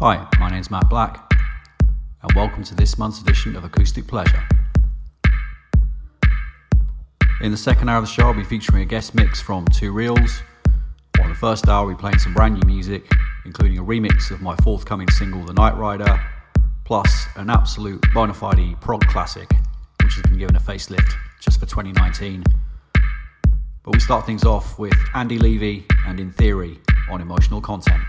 Hi, my name's Matt Black, and welcome to this month's edition of Acoustic Pleasure. In the second hour of the show, I'll be featuring a guest mix from Two Reels. On the first hour, we'll be playing some brand new music, including a remix of my forthcoming single, The Night Rider, plus an absolute bona fide prog classic, which has been given a facelift just for 2019. But we start things off with Andy Levy and In Theory on Emotional Content.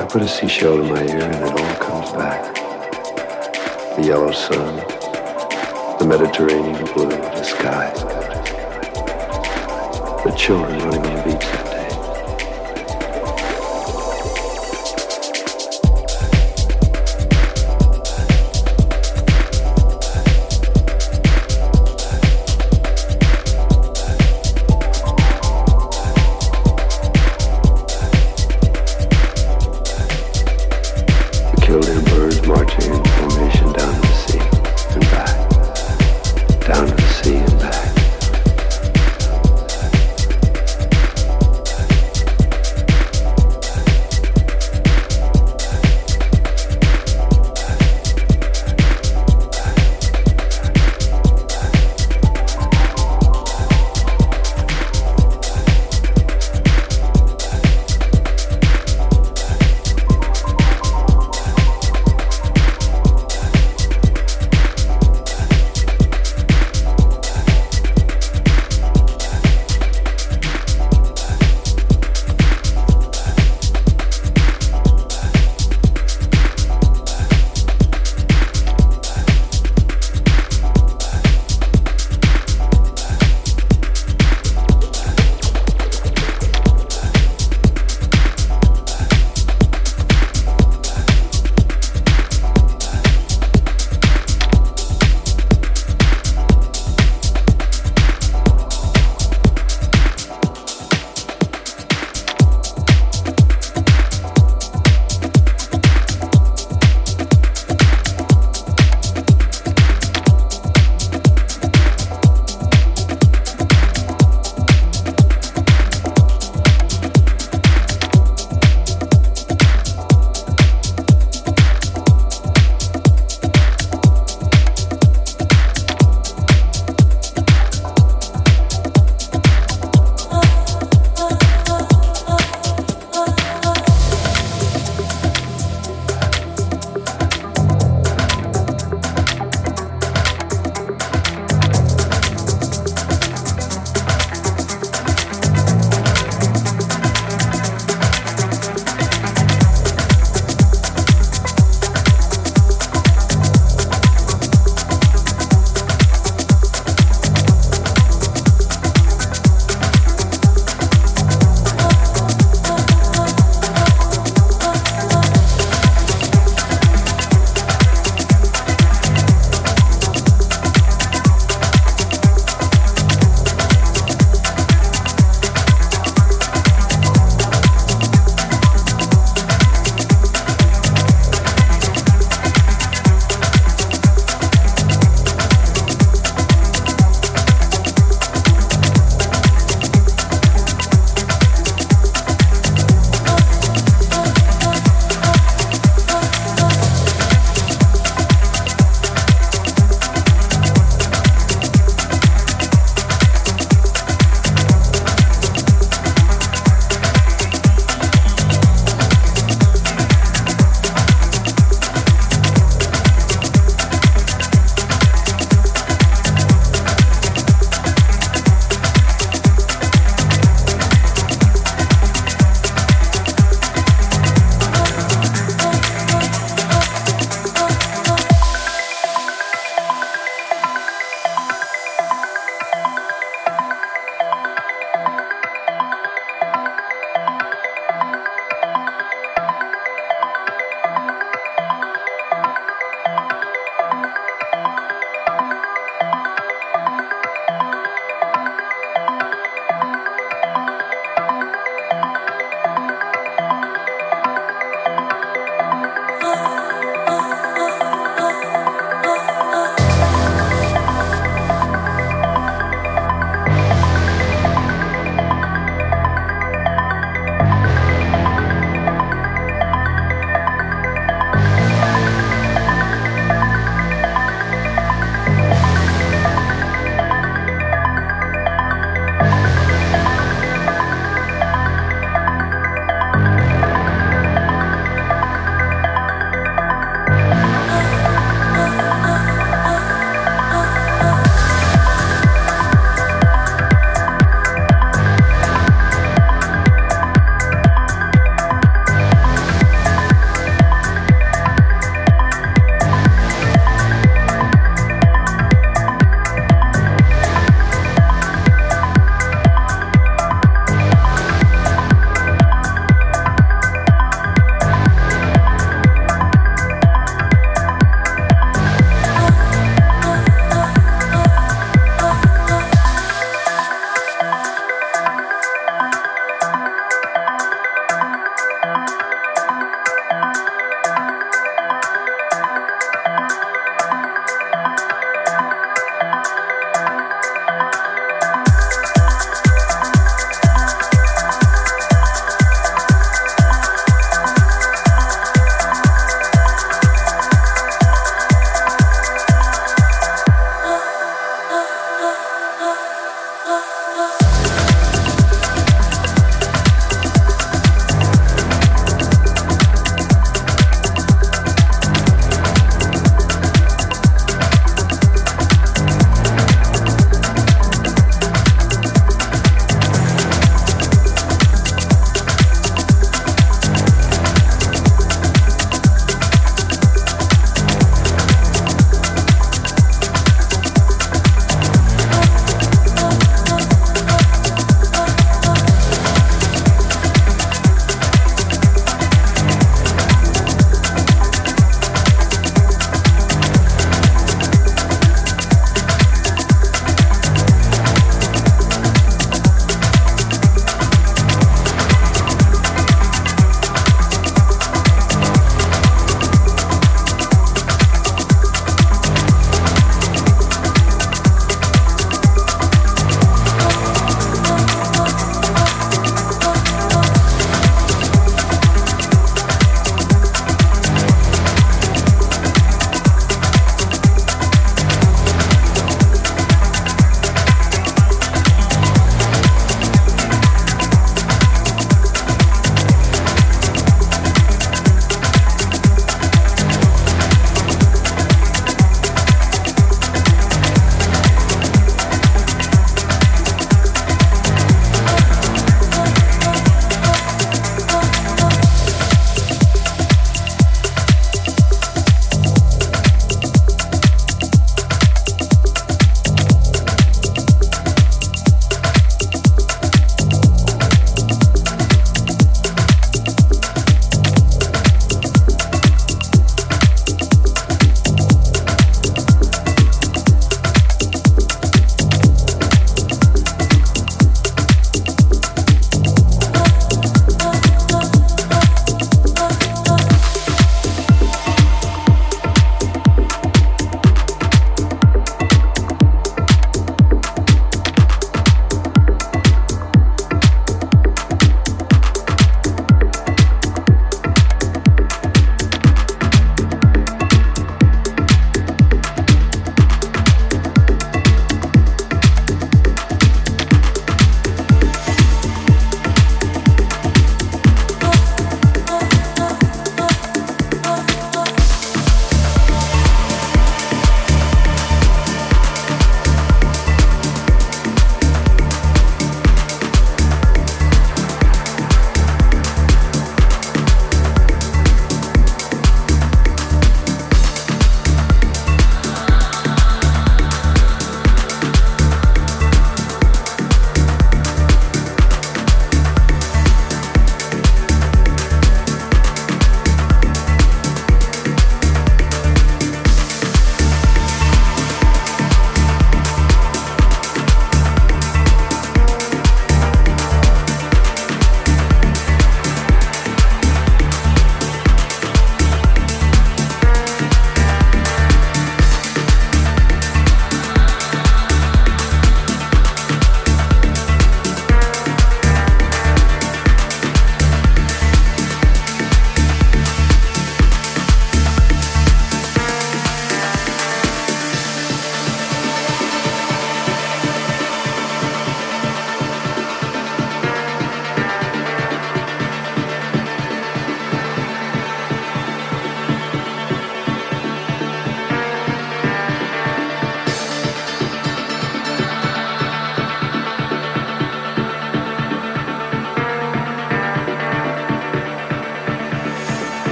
I put a seashell in my ear and it all comes back. The yellow sun, the Mediterranean blue, the sky. The children running on the beach that day. Down to the sea and back.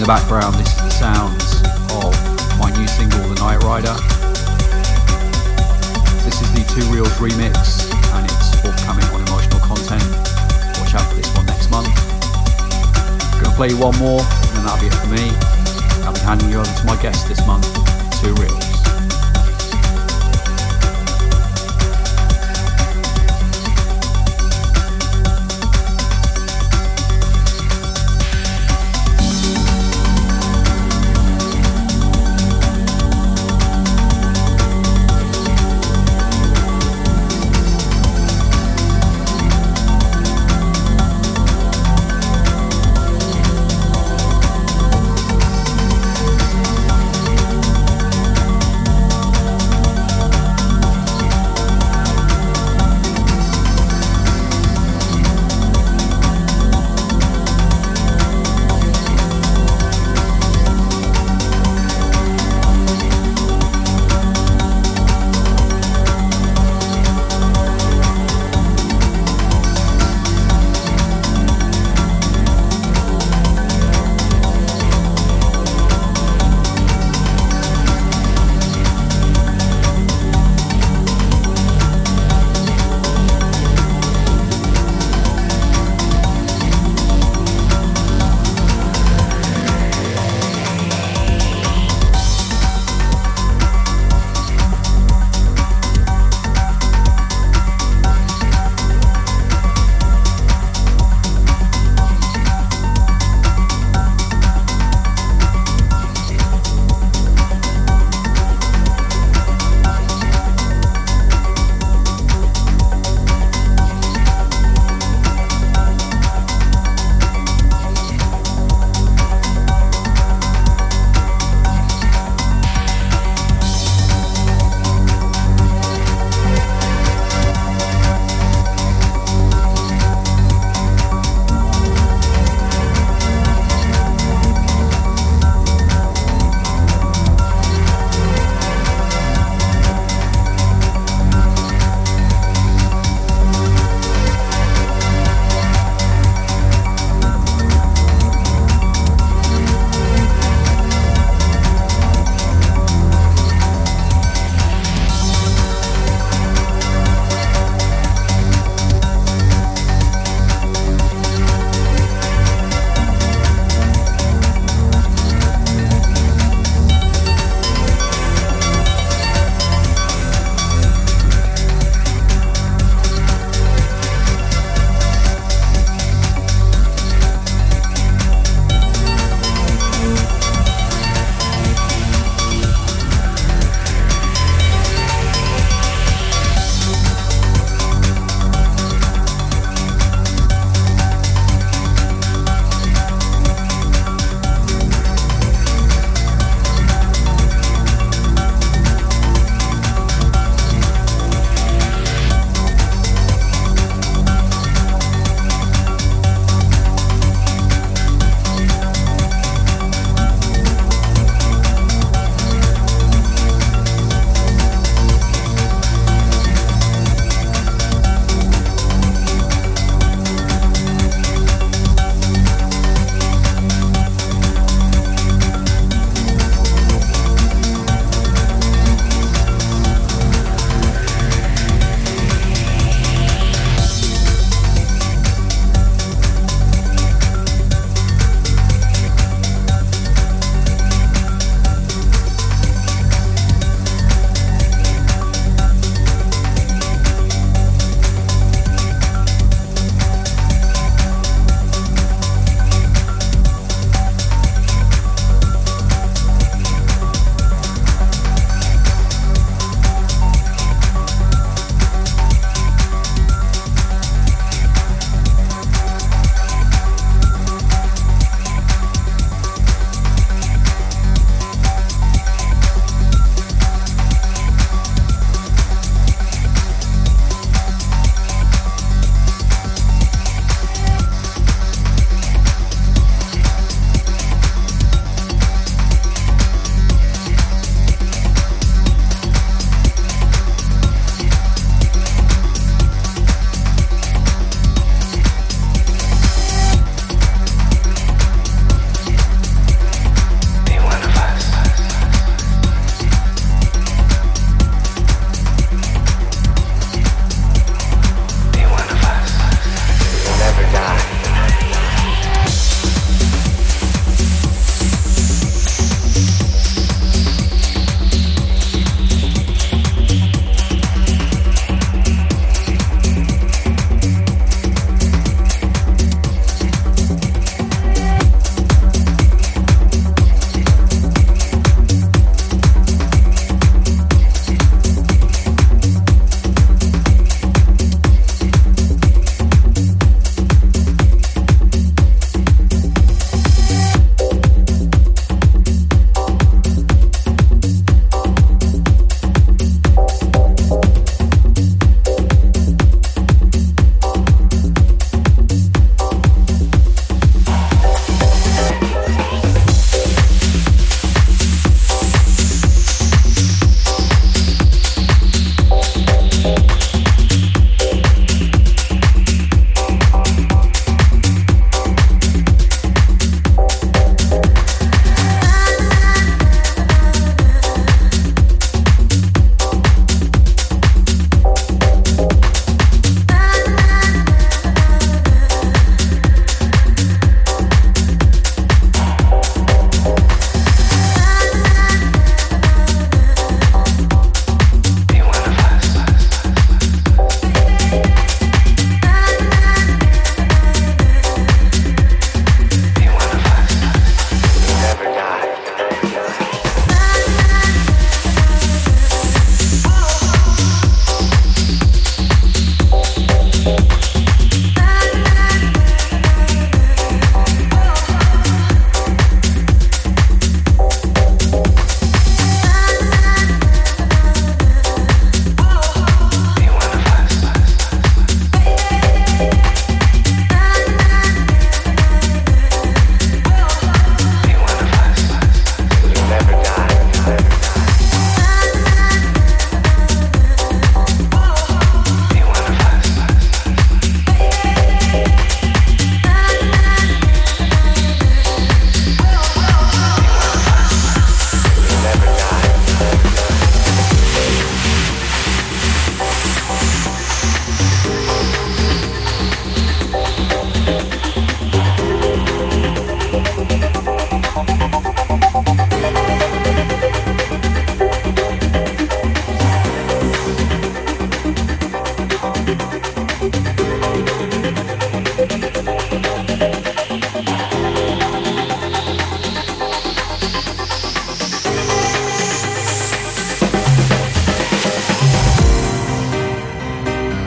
in the background, this is the sounds of my new single, The Night Rider. This is the Two Reels remix, and it's forthcoming on Emotional Content. Watch out for this one next month. Gonna play you one more, and then that'll be it for me. I'll be handing you over to my guest this month, Two Reels.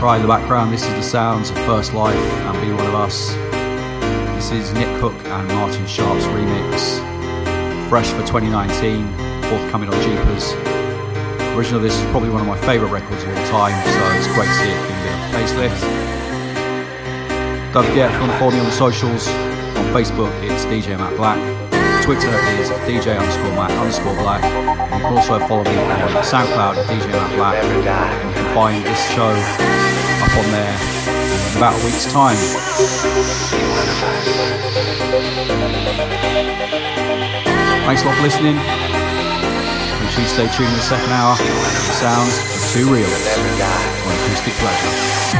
cry in the background, this is the sounds of First Life and Be One of Us. This is Nick Cook and Martin Sharp's remix, fresh for 2019, forthcoming on Jeepers. The original of this is probably one of my favourite records of all time, so it's great to see it getting a facelift. Don't forget, if you want to follow me on the socials, on Facebook it's DJ Matt Black, Twitter is DJ_Matt_Black, and you can also follow me on SoundCloud at DJ Matt Black, and you can find this show up on there in about a week's time. Thanks a lot for listening. Make sure you stay tuned in the second hour. The sounds of Two Reels on Acoustic Pleasure.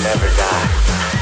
Never die.